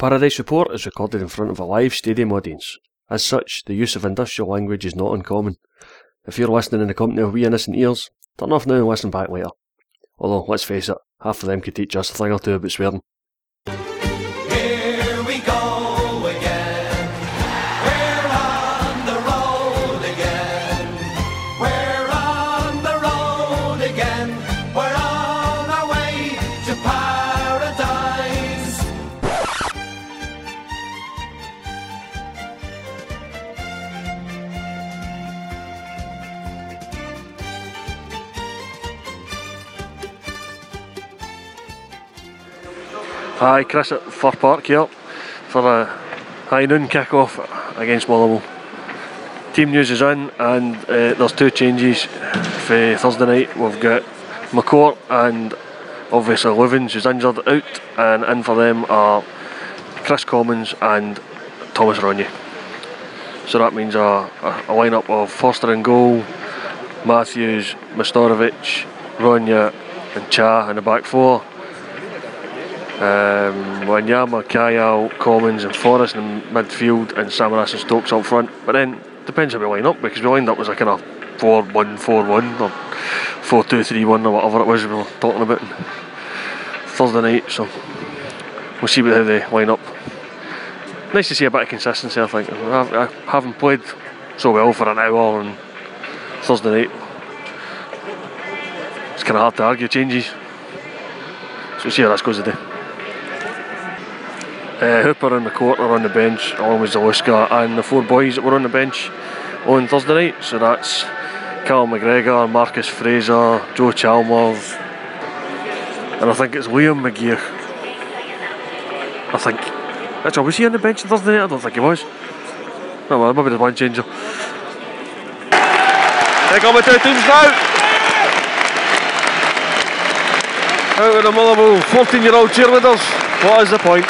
Paradise Report is recorded in front of a live stadium audience. As such, the use of industrial language is not uncommon. If you're listening in the company of wee innocent ears, turn off now and listen back later. Although, let's face it, half of them could teach us a thing or two about swearing. Here we go again, we're on the road again, we're on the road again, we're on our way to paradise. Hi, Chris at Fir Park here for the high noon kick-off against Motherwell. Team news is in, and there's two changes for Thursday night. We've got McCourt and obviously Levins, who's injured, out, and in for them are Chris Commons and Thomas Ronye. So that means a line-up of Forster in goal, Matthews, Mistorovic, Ronye and Cha in the back four. Wanyama, Kayal, Commons and Forrest in midfield, and Samaras and Stokes up front. But then depends how we line up, because we lined up as a kind of 4-1-4-1 or 4-2-3-1 or whatever it was we were talking about Thursday night. So we'll see how they line up. Nice to see a bit of consistency, I think. I haven't played so well for an hour on Thursday night. It's kind of hard to argue changes. So we'll see how that goes today. Hooper and McCourt are on the bench, along with Zaluska and the four boys that were on the bench on Thursday night. So that's Carl McGregor, Marcus Fraser, Joe Chalmers, and I think it's William McGee. I think. Actually, was he on the bench on Thursday night? I don't think he was. Oh well, maybe the one changer. They got with two teams now. Out with the Motherwell 14-year-old cheerleaders. What is the point?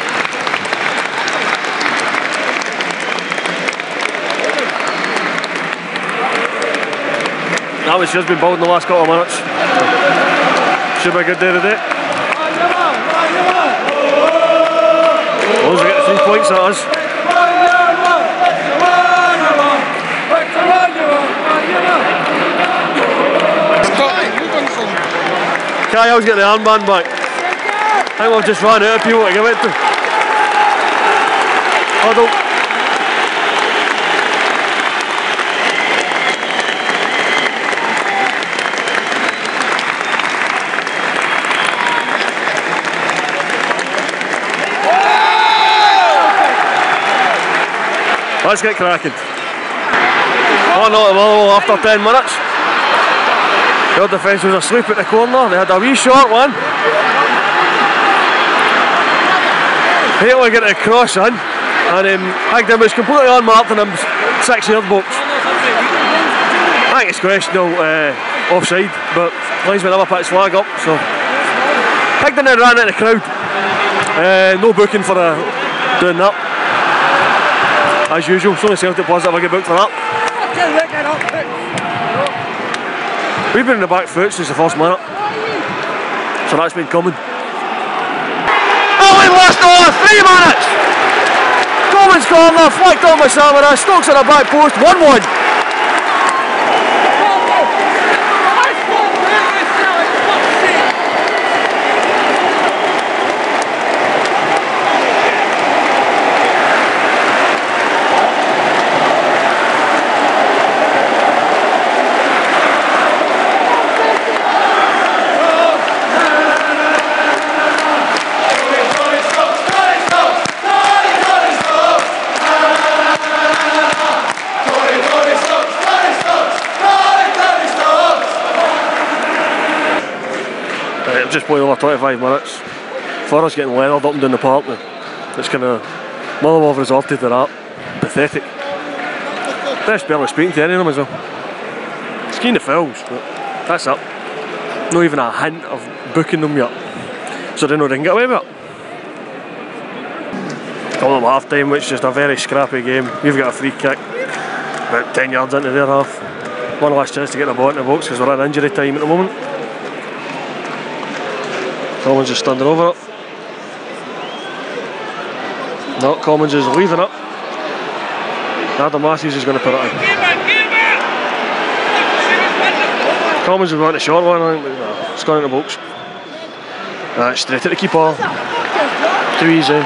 That was just been bowled in the last couple of minutes. Should be a good day today. Those who get the 3 points, that is. Kyle's got the armband back. I think we've just ran out of people to give it to. Huddle. Let's get cracking. 1-0 to Motherwell after 10 minutes. Their defence was asleep at the corner. They had a wee short one. Haitley got a cross in, and Higdon was completely unmarked in a 6-yard box. I think it's questionable offside, but linesman never put his flag up. So Higdon then ran at the crowd. No booking for doing that. As usual, it's only Celtic players that have a good book for that. We've been in the back foot since the first minute, so that's been coming. Oh, we've lost all 3 minutes! Coleman's corner, flicked on by Samaras, Stokes at the back post, 1-1. Just played over 25 minutes. For us getting leathered up and down the park, it's kind of Motherwell resorted to that. Pathetic. There's barely speaking to any of them as well. It's keen to fouls, but that's it. Not even a hint of booking them yet, so they know they can get away with it. All at half time, which is just a very scrappy game. We've got a free kick about 10 yards into their half. One last chance to get the ball in the box because we're in injury time at the moment. Coleman's just standing over it. No, Commons is leaving it. Adam Matthews is going to put it in. Commons would want a short one, I think, but no, it's gone into the box. That's straight at the keeper. Too easy.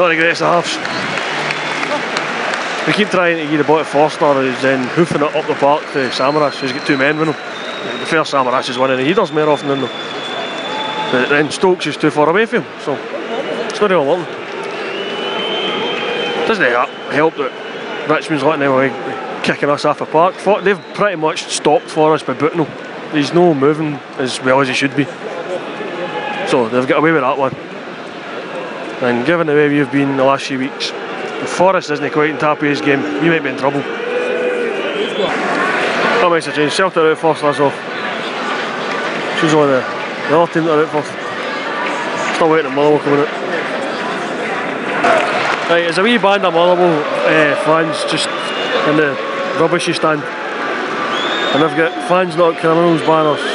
Not regrets the halves. We keep trying to get the ball to Forster, who's then hoofing it up the park to Samaras, who's got two men with him. The first Samaras is winning the headers more often than them. But then Stokes is too far away from him, so it's not really long. Doesn't it help that Richmond's letting them away, kicking us off the park? They've pretty much stopped for us by booting him. He's no moving as well as he should be. So they've got away with that one. And given the way we've been the last few weeks, if Forrest isn't quite on top of his game, we might be in trouble. That makes a change. Celtic out first, that's off. She's on the other team that are out first. Still waiting on Motherwell coming out. Right, there's a wee band of Motherwell fans just in the rubbishy stand. And they've got fans not criminals banners, so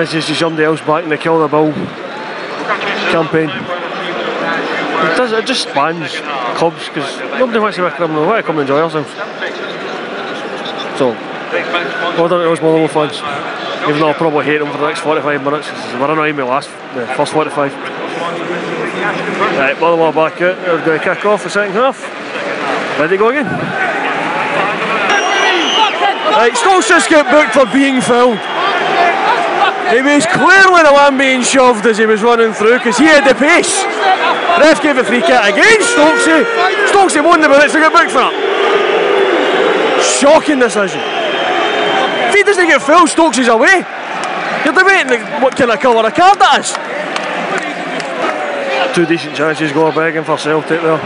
this is just somebody else back in the Kill the Bill campaign. It just spans clubs because nobody wants to be a criminal. Why come and enjoy ourselves? So, well done to those Motherwell fans. Even though I'll probably hate them for the next 45 minutes. We're in around my first 45. Right, Motherwell back out. They're going to kick off the second half. Ready to go again. Right, Stokes just got booked for being fouled. He was clearly the one being shoved as he was running through because he had the pace. Ref gave a free kick again. Stokes won the minutes to get booked for that. Shocking decision. If he doesn't get full, Stokes is away. You're debating what kind of colour a card that is. Two decent chances go begging for Celtic there.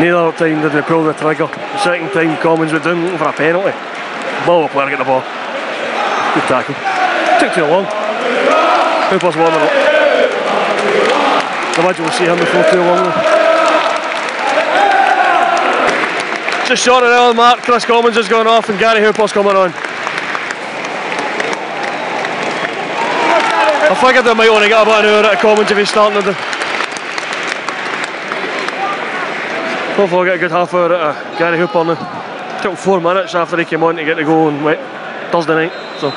Neither time did we pull the trigger. The second time Commons were down looking for a penalty. Ball player get the ball. Good tackle. Took too long. Hooper's warming up. I imagine we'll see him before too long though. Just short of the mark, Chris Commons has gone off and Gary Hooper's coming on. I figured they might only get about an hour out of Commons if he's starting to do. Hopefully we'll get a good half hour out of Gary Hooper now. It took 4 minutes after he came on to get the goal on Thursday night, so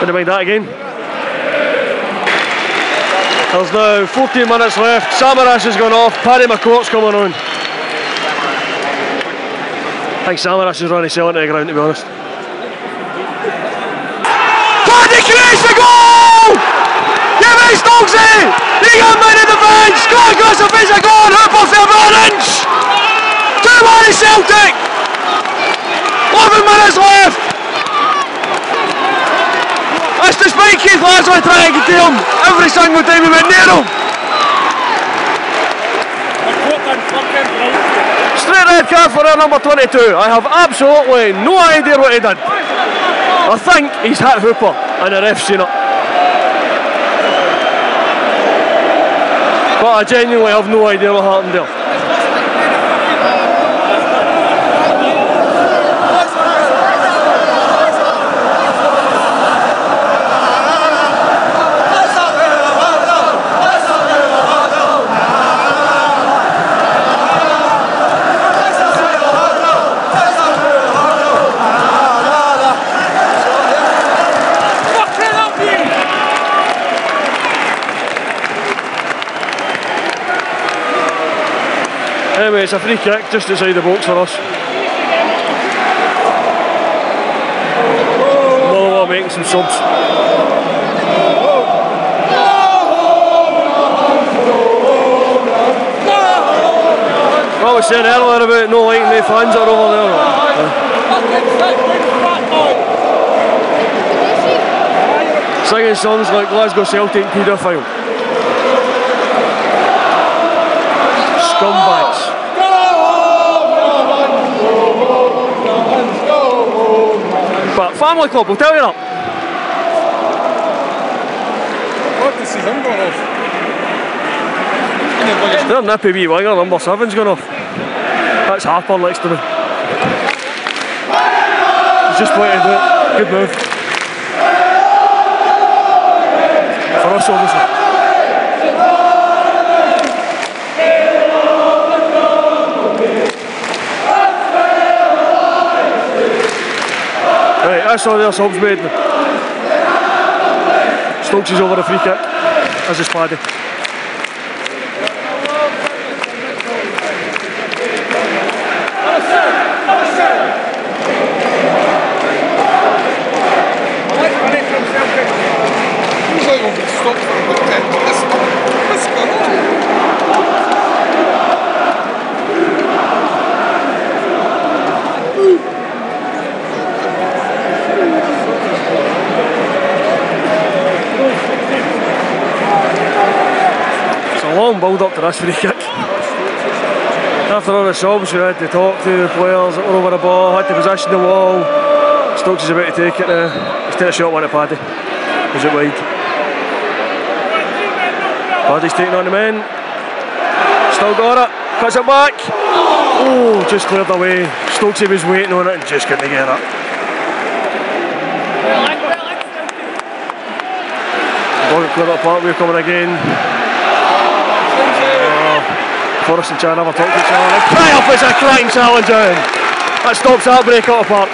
didn't mind that again. There's now 14 minutes left, Samaras has gone off, Paddy McCourt's coming on. I think Samaras is running Celtic to the ground, to be honest. Paddy creates the goal! Give it Stokesy! He got man in the van! Scott Gossip is a goal! Hooper for about an inch! 2-1 to Celtic! 11 minutes left! That's despite Keith Lasley trying to deal him every single time he went near him. Straight red card for our number 22. I have absolutely no idea what he did. I think he's hit Hooper and the ref's seen it. But I genuinely have no idea what happened there. It's a free kick just outside the box for us. Motherwell making some subs. Well, I was saying earlier about no liking the fans are over there. Singing songs like Glasgow Celtic paedophile. Scumbags. But family club, we'll tell you that. What to see him going off. They're nippy wee winger, number 7's going off. That's Harper next to me. He's just waiting to do it. Good move. For us, obviously. Right, that's all there, Hobbs made. Stokes is over a free kick, as is Paddy. Build up to this free kick. After all the sobs, we had to talk to the players, all over the ball, had to position the wall. Stokes is about to take it now. He's taking a shot, one at Paddy. Is it wide? Paddy's taking on the men. Still got it. Cuts it back. Oh, just cleared away. Stokes was waiting on it and just couldn't get it. Ball got cleared up apart. We're coming again. Forrest and Chan have a talk to each other. Playoff is a cracking challenge in. That stops that break up apart.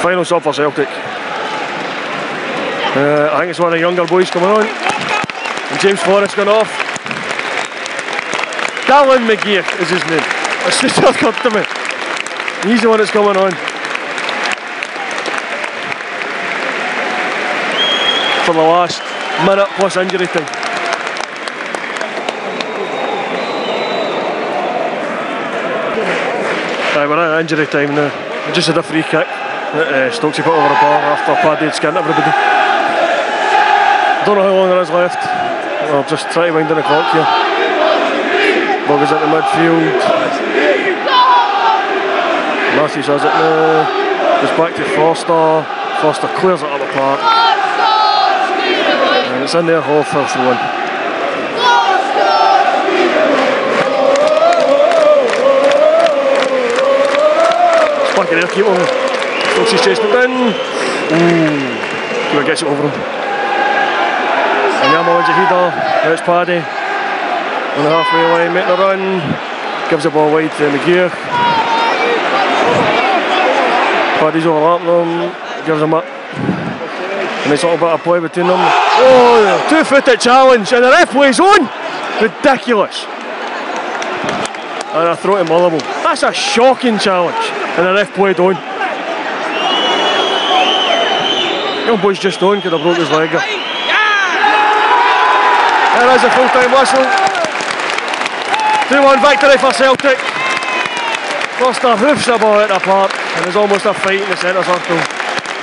Final sub for Celtic. I think it's one of the younger boys coming on. And James Forrest gone off. Dallin McGee is his name. That's just what occurred to me. He's the one that's coming on. For the last minute plus injury thing. Right, we're at injury time now. We just had a free kick that Stokesy put over a bar after Paddy had skinned everybody. I don't know how long there is left. I'll just try to wind down the clock here. Ball goes into midfield. Matthews has it now. Goes back to Foster. Foster clears it up the park. And it's in there, Hall for one. Back in there, keep on. Stokes is chasing it in. Keeper gets it over him. Wanyama wins a header. Now it's Paddy. On the halfway line, making a run. Gives the ball wide to McGeer. Paddy's overlapping them. Gives him up. And it's a little bit of play between them. Oh, 2-footed challenge. And the ref plays on. Ridiculous. And a throw to Motherwell. That's a shocking challenge. And the ref played on. Young boy's just on, could have broke his leg up. There is a full time whistle. 2-1 victory for Celtic. Foster hoofs the ball out of the park, and there's almost a fight in the centre circle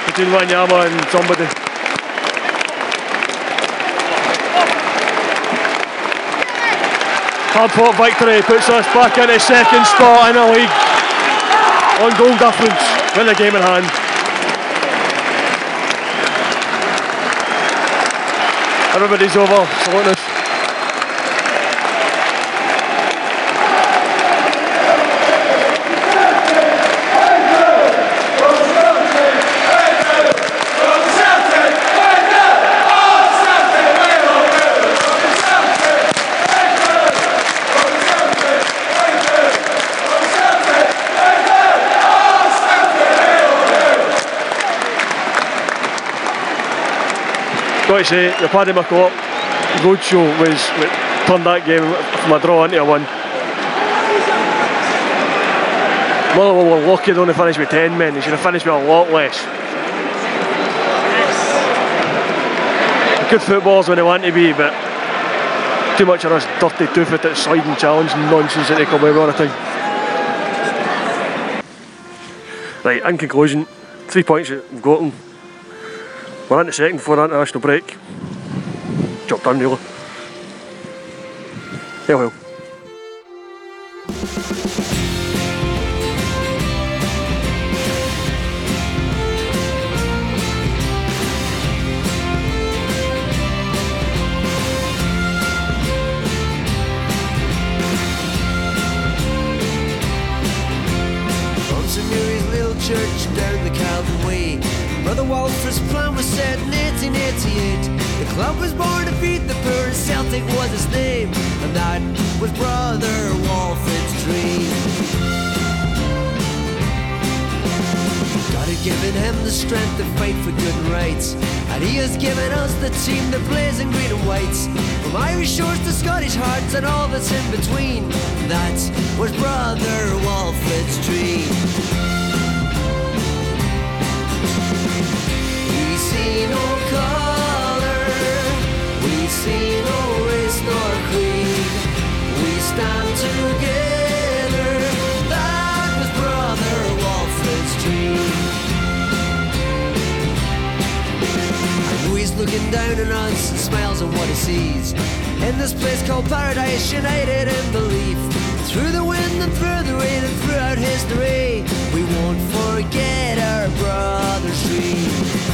between Wanyama and somebody. Hard fought victory puts us back in the second spot in the league. On goal difference, with the game in hand. Everybody's over, salute us. Got to say, the Paddy McCourt roadshow turned that game from a draw into a win. Motherwell were lucky they only finished with 10 men, they should have finished with a lot less. Good footballers when they want to be, but too much of this dirty, two-footed sliding challenge nonsense that they come away with all the time. Right, in conclusion, 3 points that we've gotten. We're in the second before the international break. Job done, really. Yeah, well. club was born to beat the poor, Celtic was his name, and that was Brother Walford's dream. God had given him the strength to fight for good rights, and he has given us the team to blaze in green and whites. From Irish shores to Scottish hearts and all that's in between, that was Brother Walford's dream. We see no colour, we see no race nor creed, we stand together, that was Brother Walford's dream. I know he's looking down on us and smiles at what he sees, in this place called Paradise, united in belief, through the wind and through the rain and throughout history, we won't forget our brother's dream.